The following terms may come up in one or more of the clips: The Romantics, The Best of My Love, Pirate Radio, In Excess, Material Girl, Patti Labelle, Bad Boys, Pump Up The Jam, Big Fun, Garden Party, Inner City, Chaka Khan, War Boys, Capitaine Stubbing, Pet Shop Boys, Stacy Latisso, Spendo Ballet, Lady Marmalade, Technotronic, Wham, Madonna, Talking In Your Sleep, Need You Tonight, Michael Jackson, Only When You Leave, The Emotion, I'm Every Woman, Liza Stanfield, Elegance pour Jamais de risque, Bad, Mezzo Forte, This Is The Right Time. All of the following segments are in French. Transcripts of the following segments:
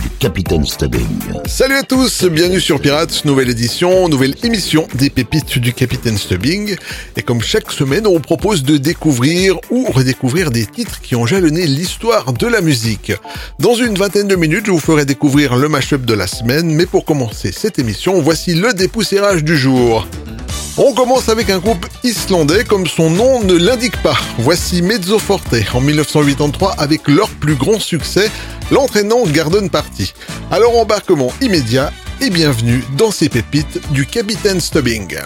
du Capitaine Stubbing. Salut à tous, bienvenue sur Pirates, nouvelle émission des pépites du Capitaine Stubbing. Et comme chaque semaine, on vous propose de découvrir ou redécouvrir des titres qui ont jalonné l'histoire de la musique. Dans une vingtaine de minutes, je vous ferai découvrir le mash-up de la semaine, mais pour commencer cette émission, voici le dépoussiérage du jour. On commence avec un groupe islandais comme son nom ne l'indique pas. Voici Mezzo Forte en 1983 avec leur plus grand succès, l'entraînant Garden Party. Alors embarquement immédiat et bienvenue dans ces pépites du Capitaine Stubbing.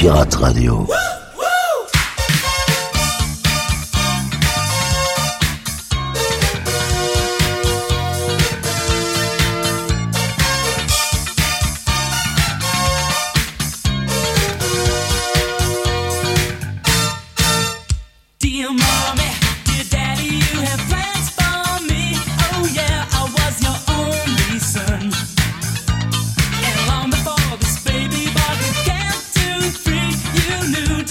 Pirate Radio. You knew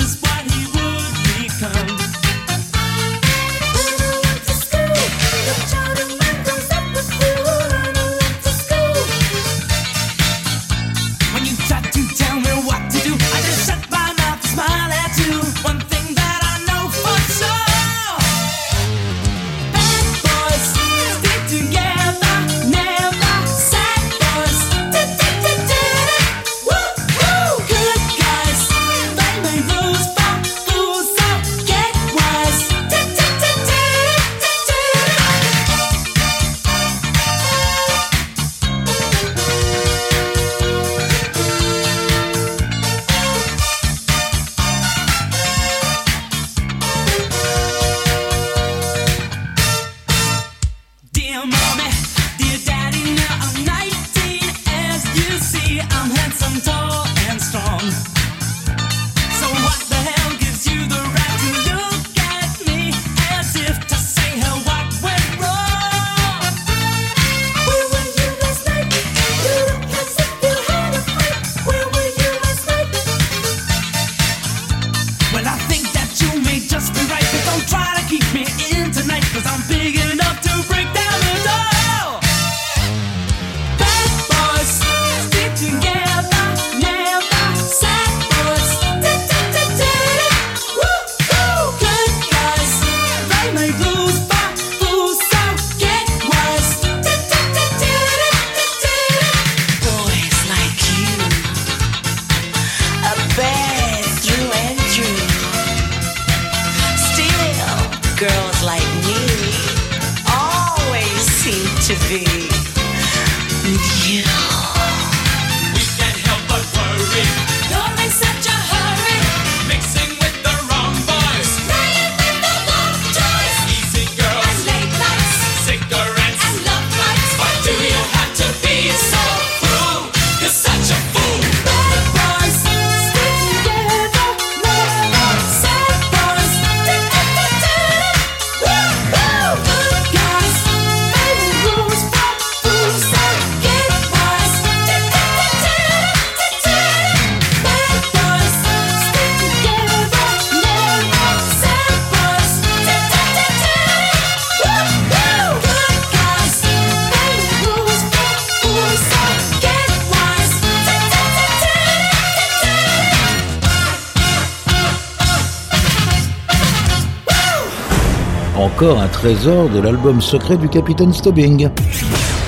Encore un trésor de l'album secret du Capitaine Stubbing.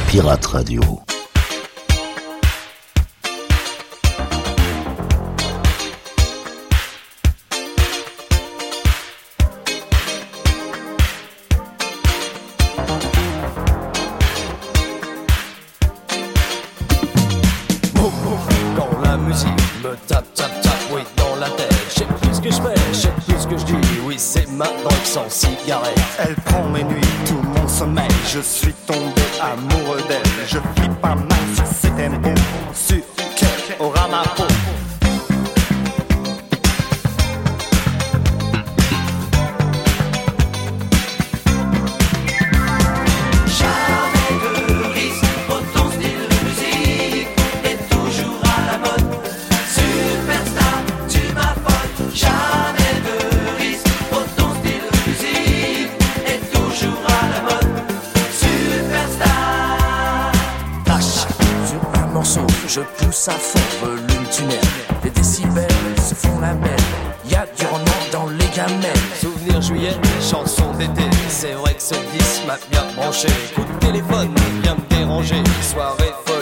Pirate Radio. Je suis tombé amoureux d'elle. Je flippe pas mal sur cet impôt. Sur qu'elle aura ma peau. Jamais de risque, autant style de musique. Et toujours à la mode. Superstar, tu m'affoles. Jamais de risque, autant style de musique. Et toujours à la mode. Je pousse à fond, volume tunnel. Les décibels se font la belle. Y'a du roman dans les gamelles. Souvenir juillet, chanson d'été. C'est vrai que ce disque m'a bien branché. Coup de téléphone, viens me déranger. Soirée folle.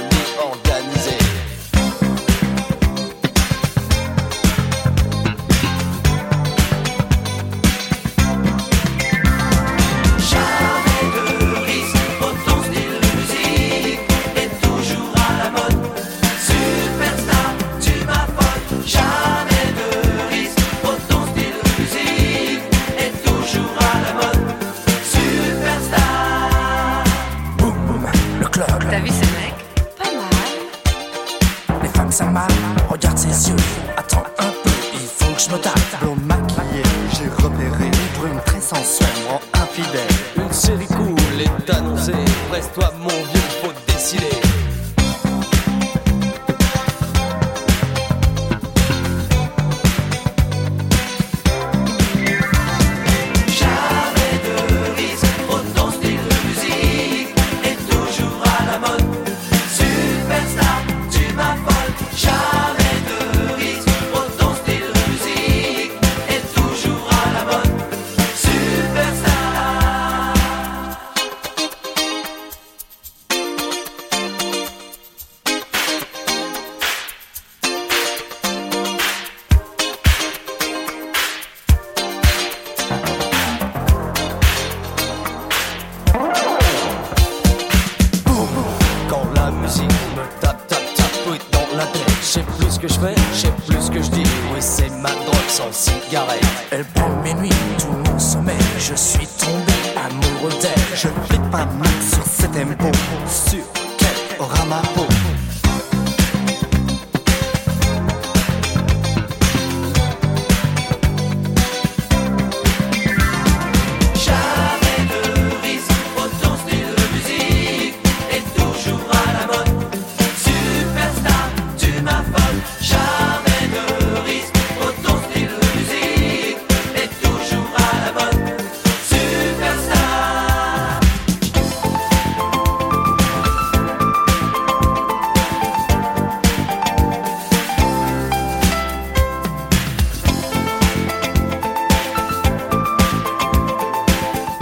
Sur qu'elle aura ma peau.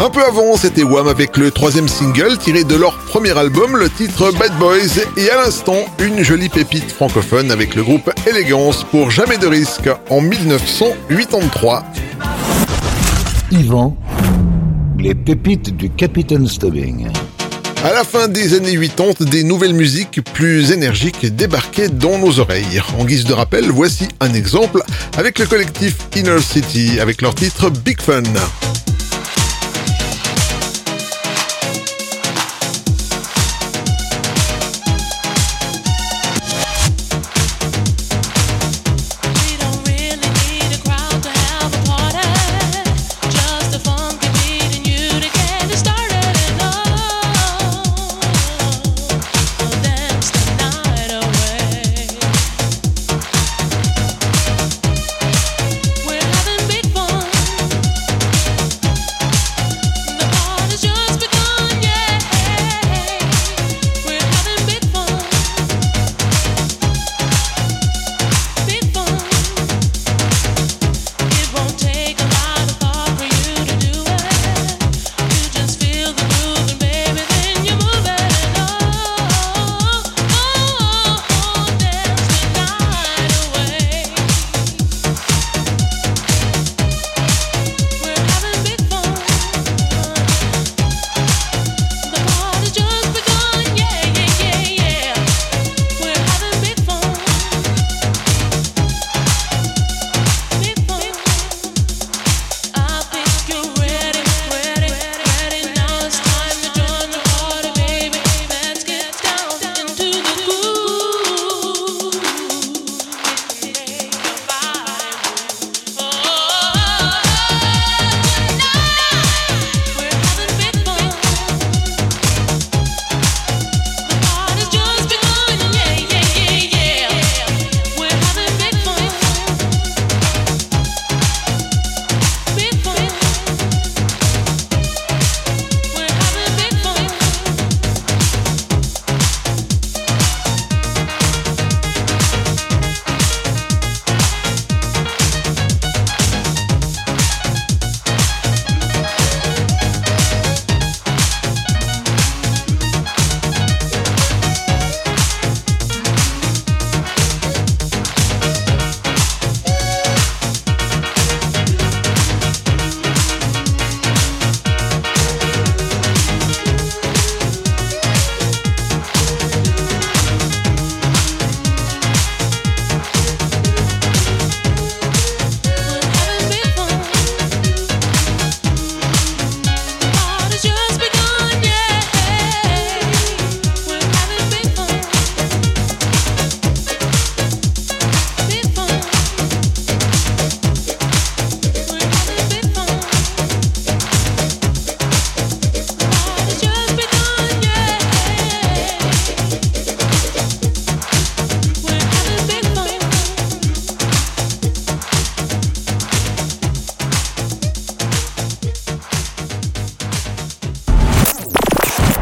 Un peu avant, c'était Wham avec le troisième single tiré de leur premier album, le titre Bad Boys, et à l'instant, une jolie pépite francophone avec le groupe Elegance pour Jamais de risque en 1983. Yvan, les pépites du Capitaine Stubbing. À la fin des années 80, des nouvelles musiques plus énergiques débarquaient dans nos oreilles. En guise de rappel, voici un exemple avec le collectif Inner City, avec leur titre Big Fun.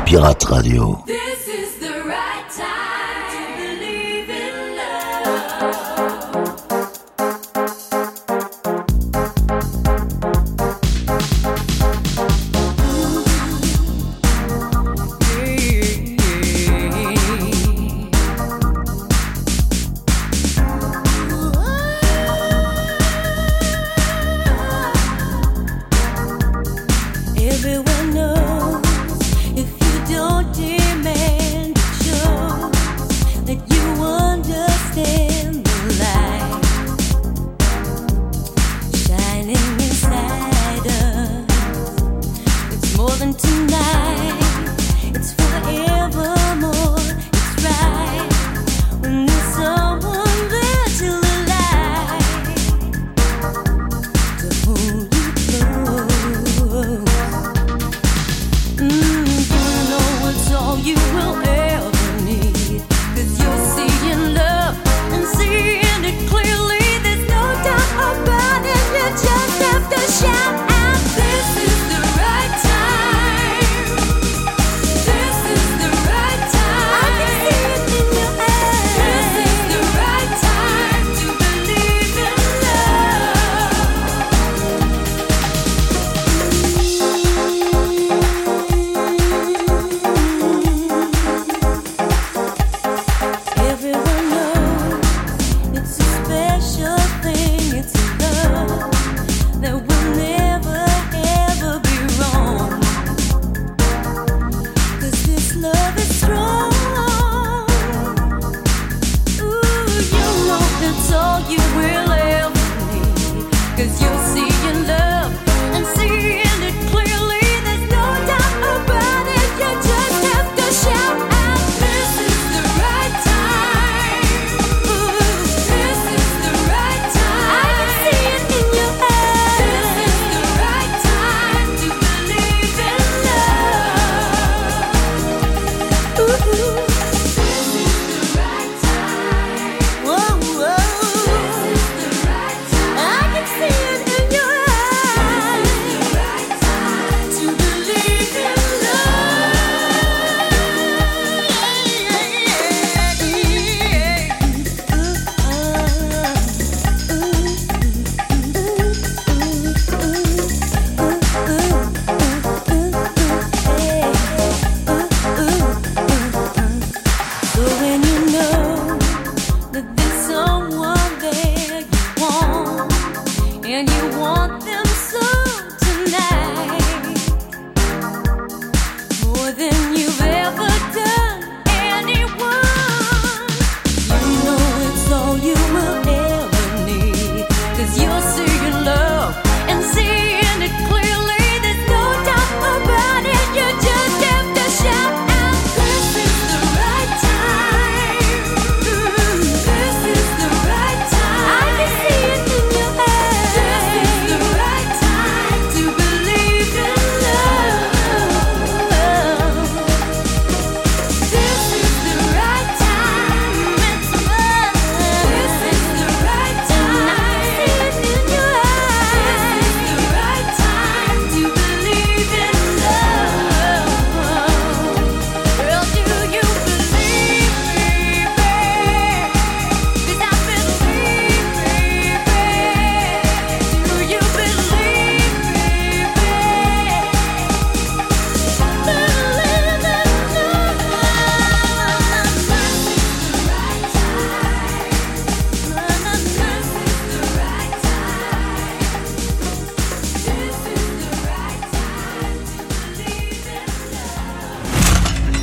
Pirate Radio. This is the right time to believe in love. Everyone knows. Don't deem it.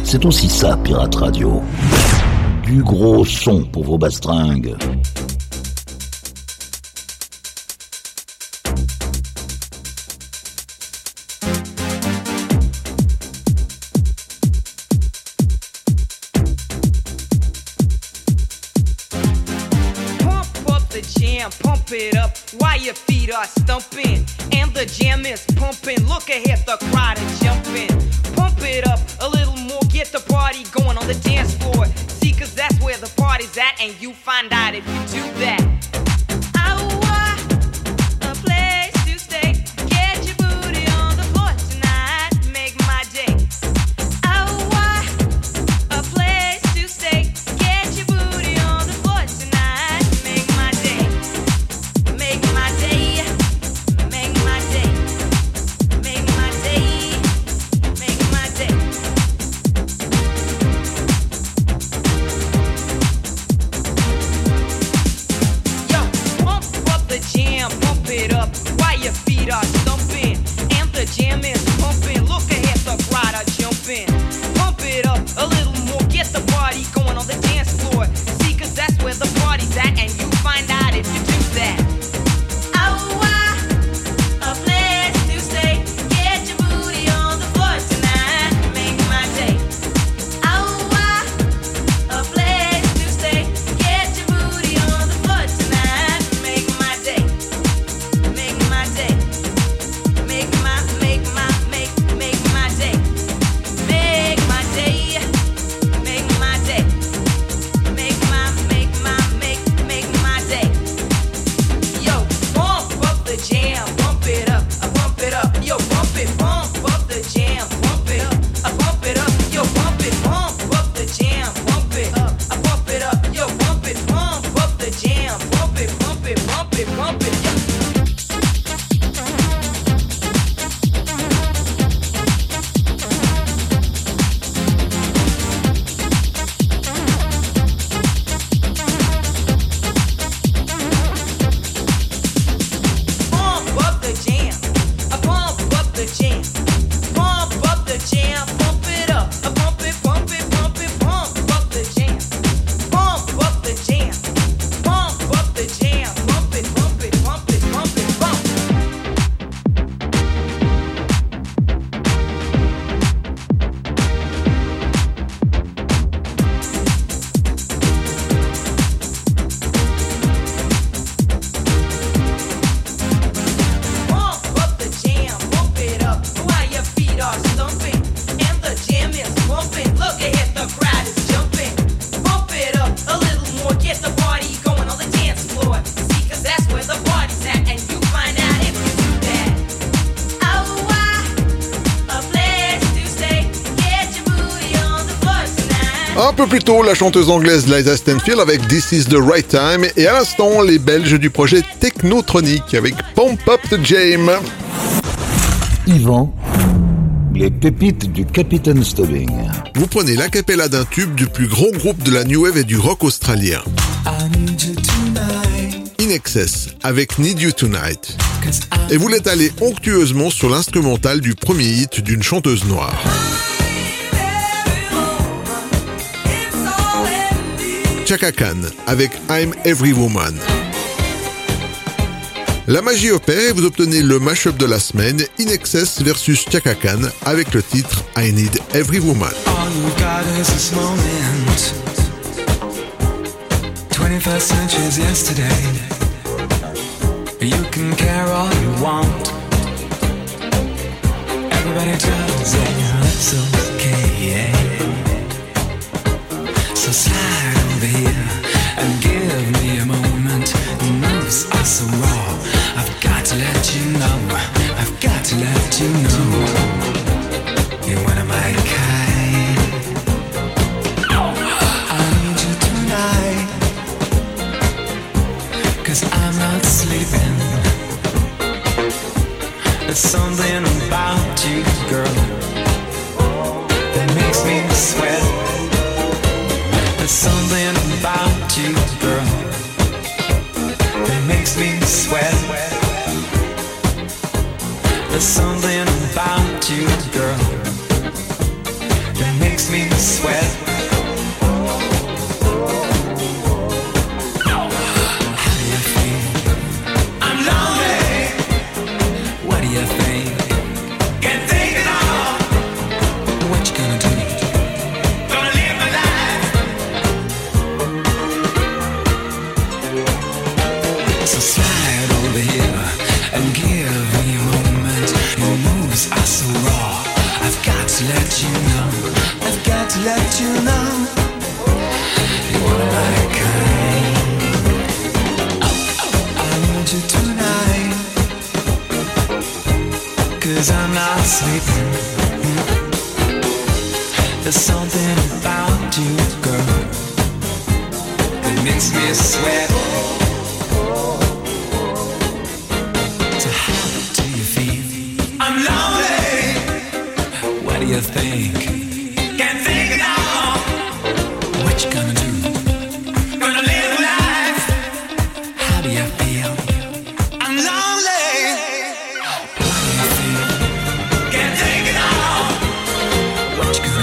C'est aussi ça, Pirate Radio. Du gros son pour vos bastringues. Pump up the jam, pump it up while your feet are stumping. And the jam is pumping. Look ahead, the crowd is jumping. Pump it up a little more. Get the party going on the dance floor. See, cause that's where the party's at, and you find out if you do that. I want a place to stay. Get your booty on the floor tonight. Make my day. I want a place to stay. Get your booty on the floor tonight. Make my day. Make my day. Make my day. Make my day. Make my day. Make my day. Jam is pumping, look ahead, the crowd are jumping. Pump it up a little more, get the party going on the dance floor. See, cause that's where the party's at, and you find out if you do that. Make my peu plus tôt, la chanteuse anglaise Liza Stanfield avec This Is The Right Time et à l'instant, les Belges du projet Technotronic avec Pump Up The Jam. Yvan, les pépites du Capitaine Stubbing. Vous prenez l'acapella d'un tube du plus gros groupe de la New Wave et du rock australien. In Excess avec Need You Tonight. Et vous l'étalez onctueusement sur l'instrumental du premier hit d'une chanteuse noire. Chaka Khan avec I'm Every Woman. La magie opère et vous obtenez le mashup de la semaine In Excess versus Chaka Khan avec le titre I Need Every Woman. You can care all you want. Everybody tells you it's okay. So slide over here and give me a moment. The nerves are so raw. I've got to let you know. I've got to let you know. You're one of my kind. I need you tonight, 'cause I'm not sleeping. There's something about you, girl, that makes me sweat. There's something about you, girl, that makes me sweat. There's something about you, girl, that makes me sweat. There's something about you, girl, that makes me sweat. So how do you feel? I'm lonely. What do you think? Can't think at all. What you gonna do? Gonna live a life. How do you feel? I'm lonely. What do you feel? Can't think at all. What you gonna do?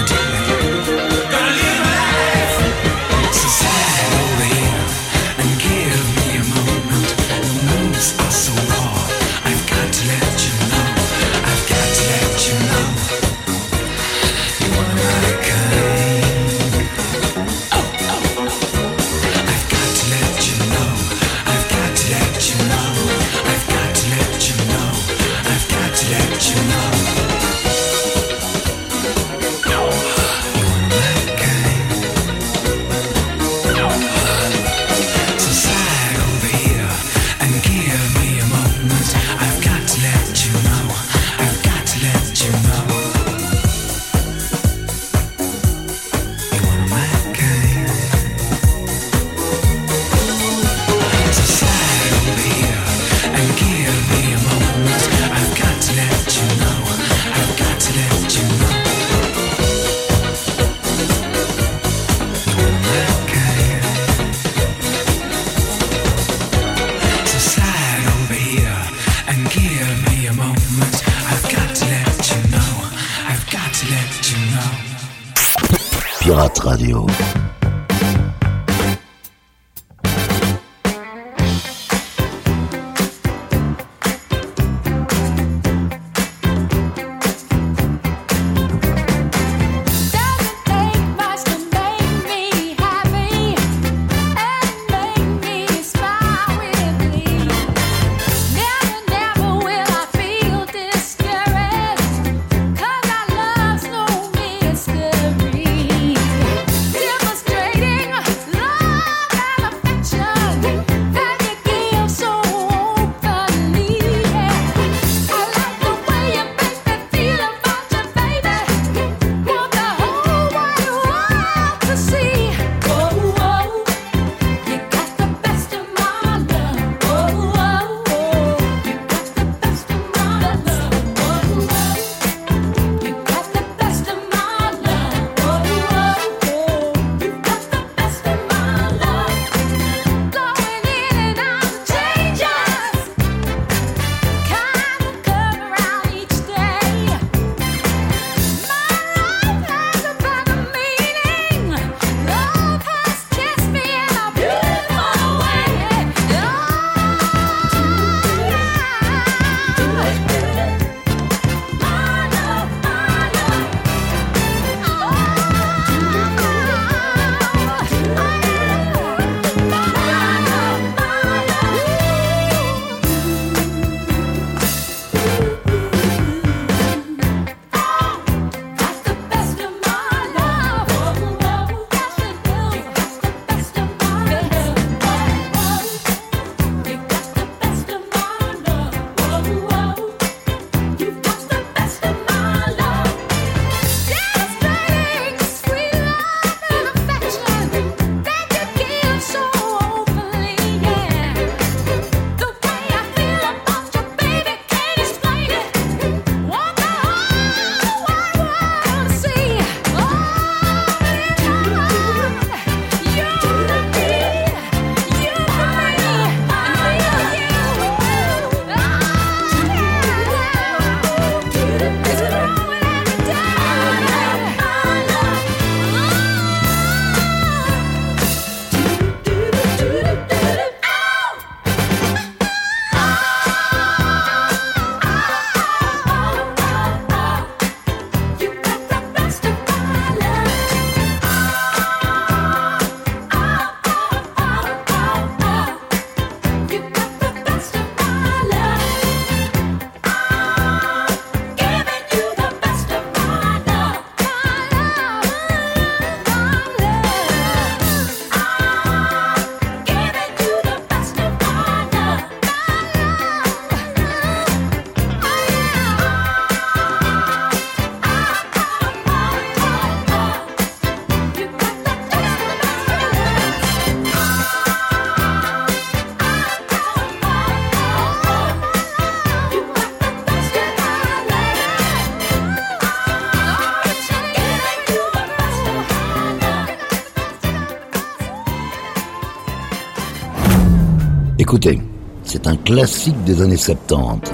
Pirate Radio. Écoutez, c'est un classique des années 70.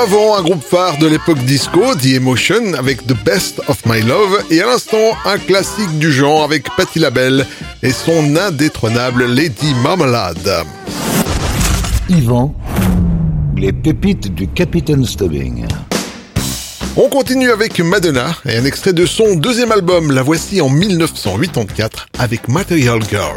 Avant un groupe phare de l'époque disco, The Emotion avec The Best of My Love, et à l'instant un classique du genre avec Patti Labelle et son indétrônable Lady Marmalade. Yvan, les pépites du Capitaine Stubbing. On continue avec Madonna et un extrait de son deuxième album, la voici en 1984 avec Material Girl.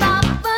Papa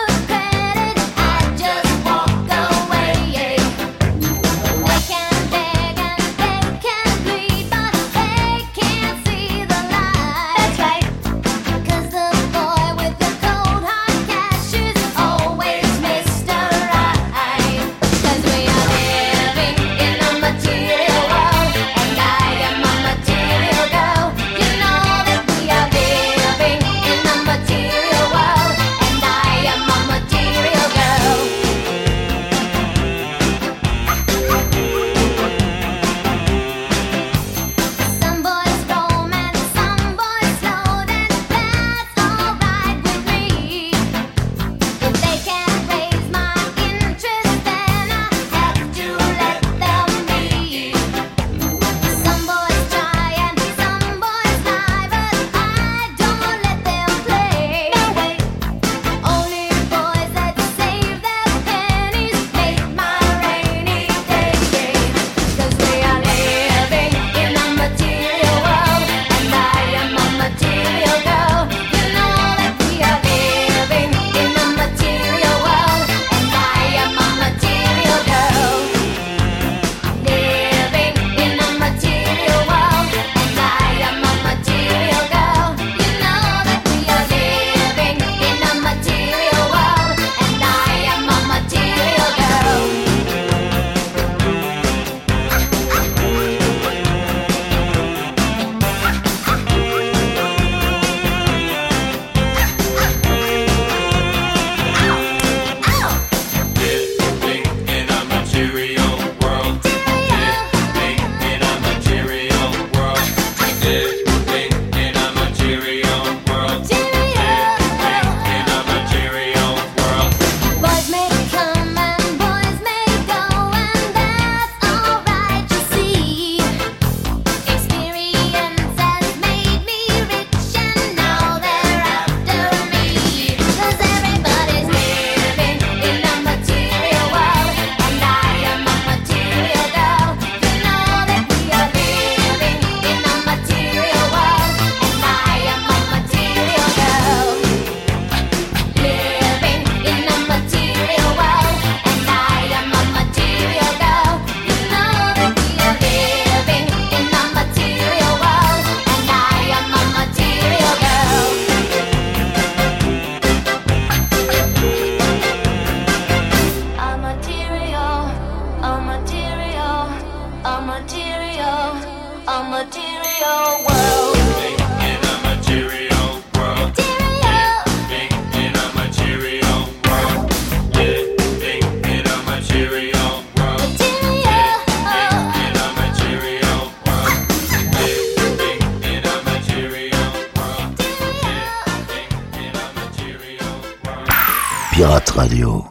a material world. Pirate Radio.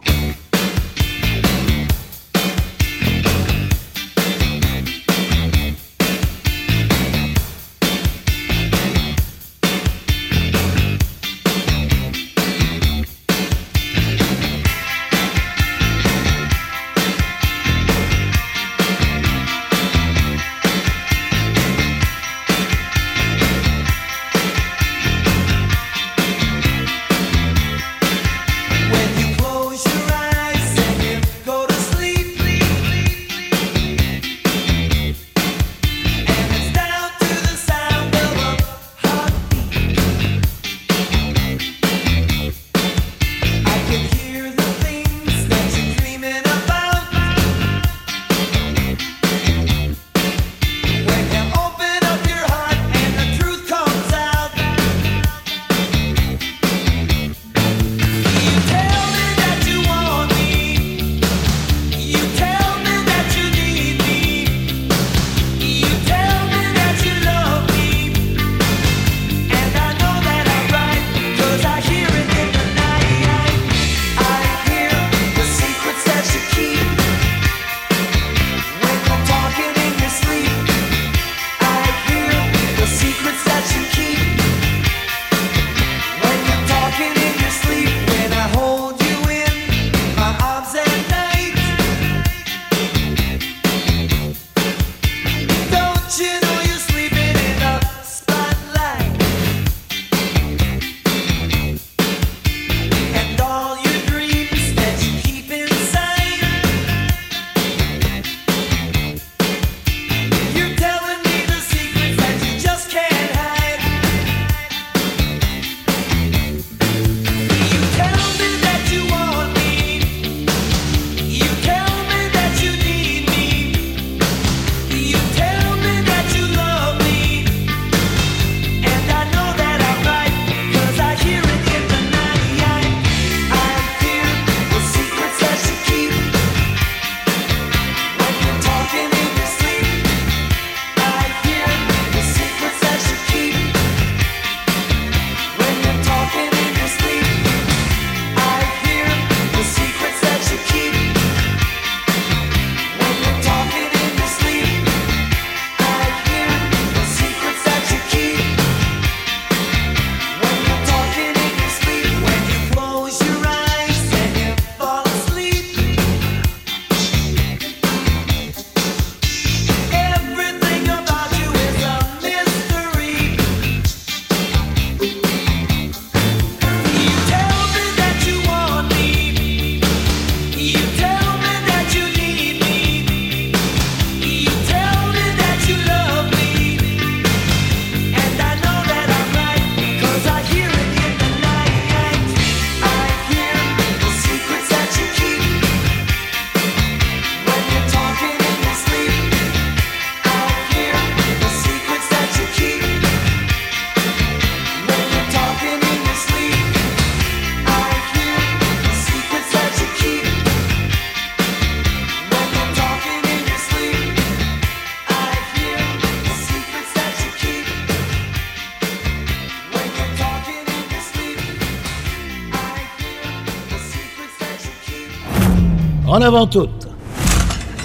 En avant toute,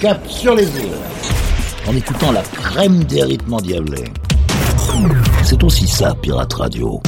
cap sur les îles, en écoutant la crème des rythmes endiablés. C'est aussi ça, Pirate Radio.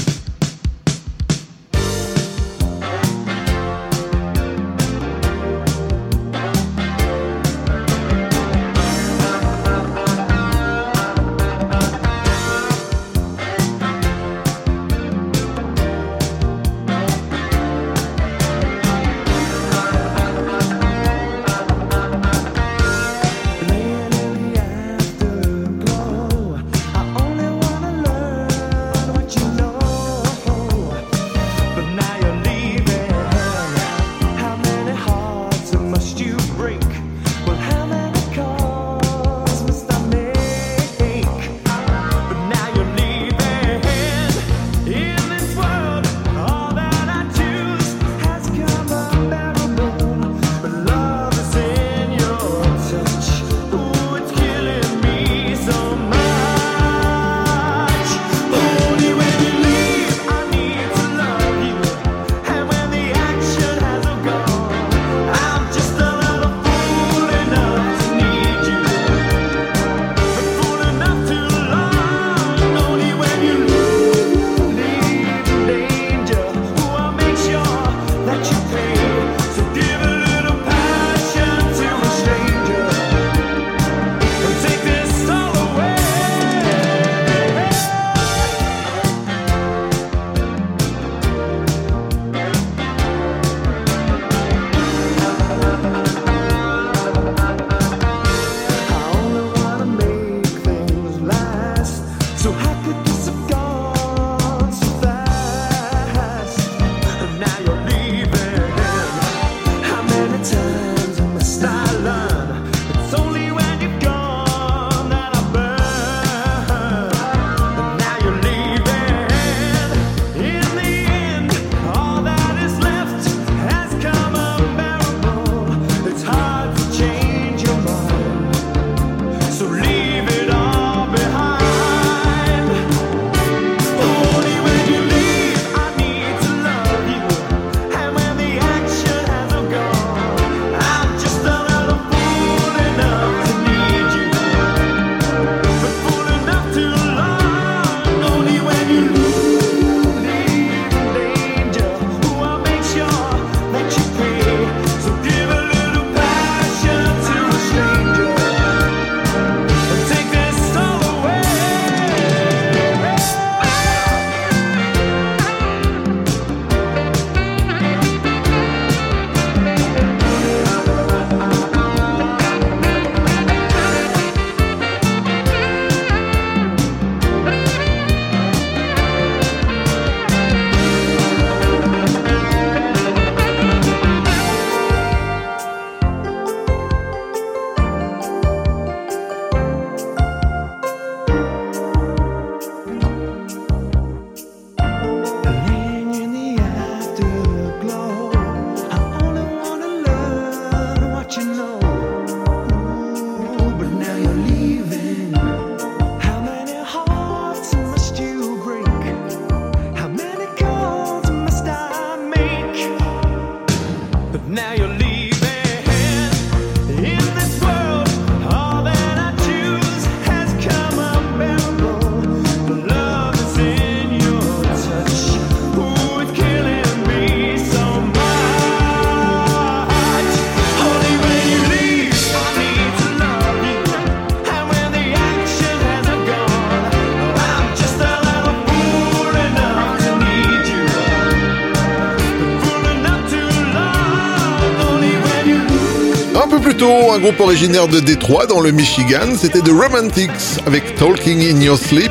plutôt un groupe originaire de Détroit dans le Michigan, c'était The Romantics avec Talking In Your Sleep,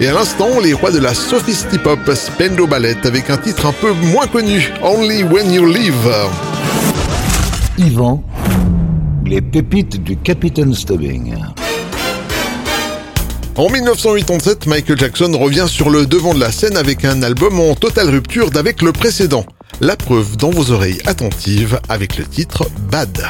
et à l'instant les rois de la sophisti-pop Spendo Ballet avec un titre un peu moins connu, Only When You Leave. Yvan, les pépites du Capitaine Stubbing. En 1987, Michael Jackson revient sur le devant de la scène avec un album en totale rupture d'avec le précédent. La preuve dans vos oreilles attentives avec le titre Bad.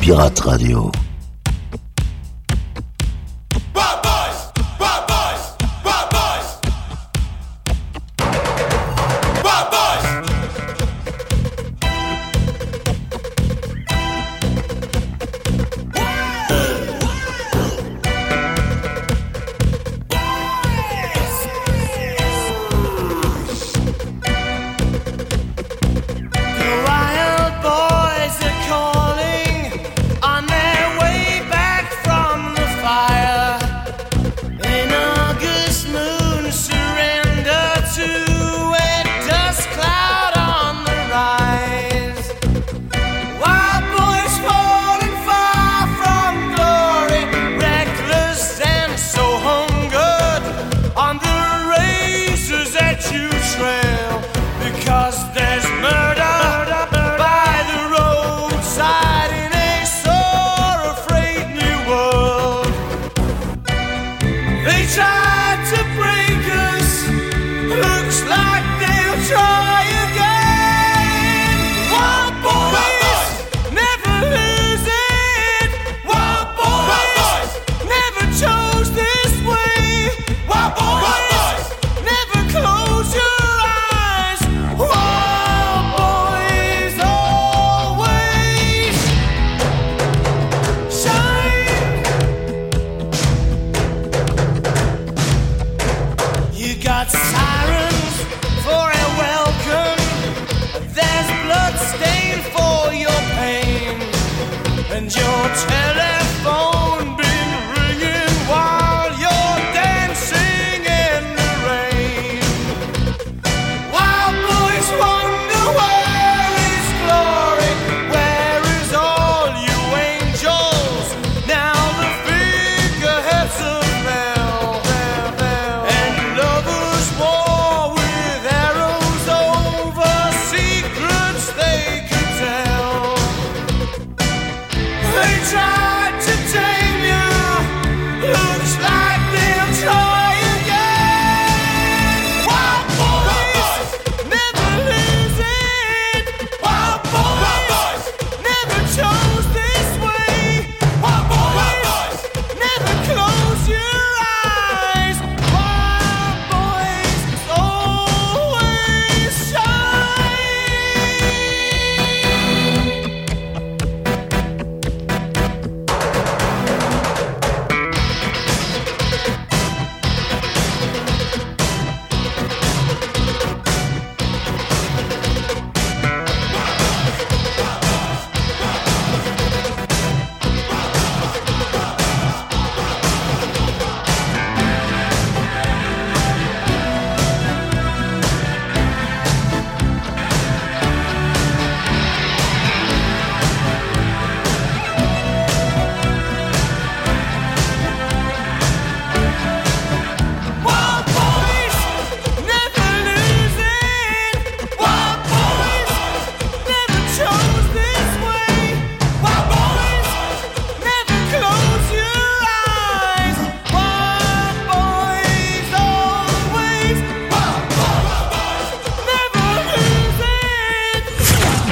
Pirate Radio. Bad Boys! Bad Boys! Bad Boys! Bad Boys! The wild boys are calling. On their way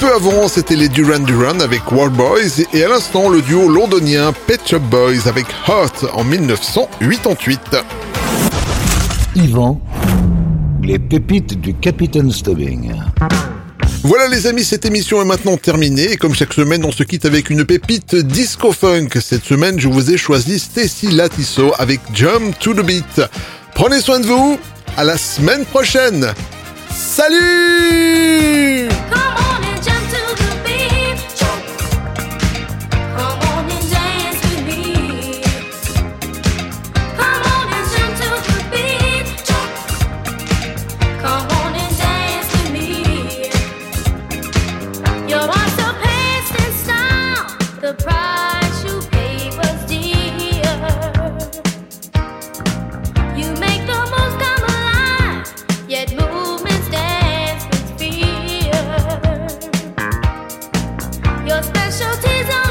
peu avant, c'était les Duran Duran avec War Boys et à l'instant, le duo londonien Pet Shop Boys avec Hot en 1988. Yvan, les pépites du Capitaine Stubbing. Voilà les amis, cette émission est maintenant terminée et comme chaque semaine, on se quitte avec une pépite disco-funk. Cette semaine, je vous ai choisi Stacy Latisso avec Jump to the Beat. Prenez soin de vous, à la semaine prochaine. Salut! Your specialties are